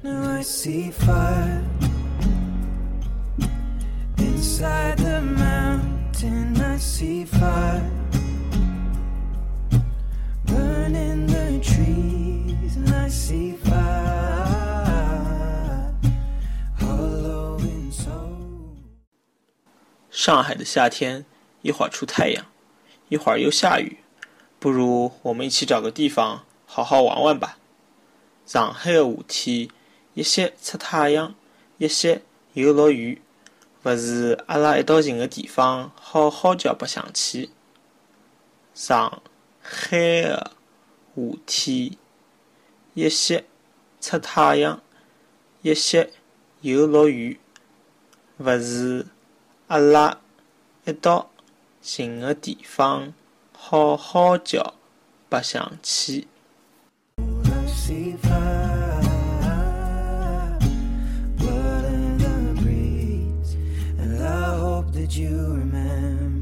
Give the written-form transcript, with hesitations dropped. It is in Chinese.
Now I see fire inside the mountain. I see fire burning the trees, and I see fire hollowing soul. 上海的夏天，一会儿出太阳，一会儿又下雨，不如我们一起找个地方好好玩玩吧。上海的夏天，一些出太阳，一些又落雨，不如阿拉一道寻个地方好好叫白相起。上海的夏天，一些出太阳，一些又落雨，不如阿拉一道寻个地方好好叫白相起。You remember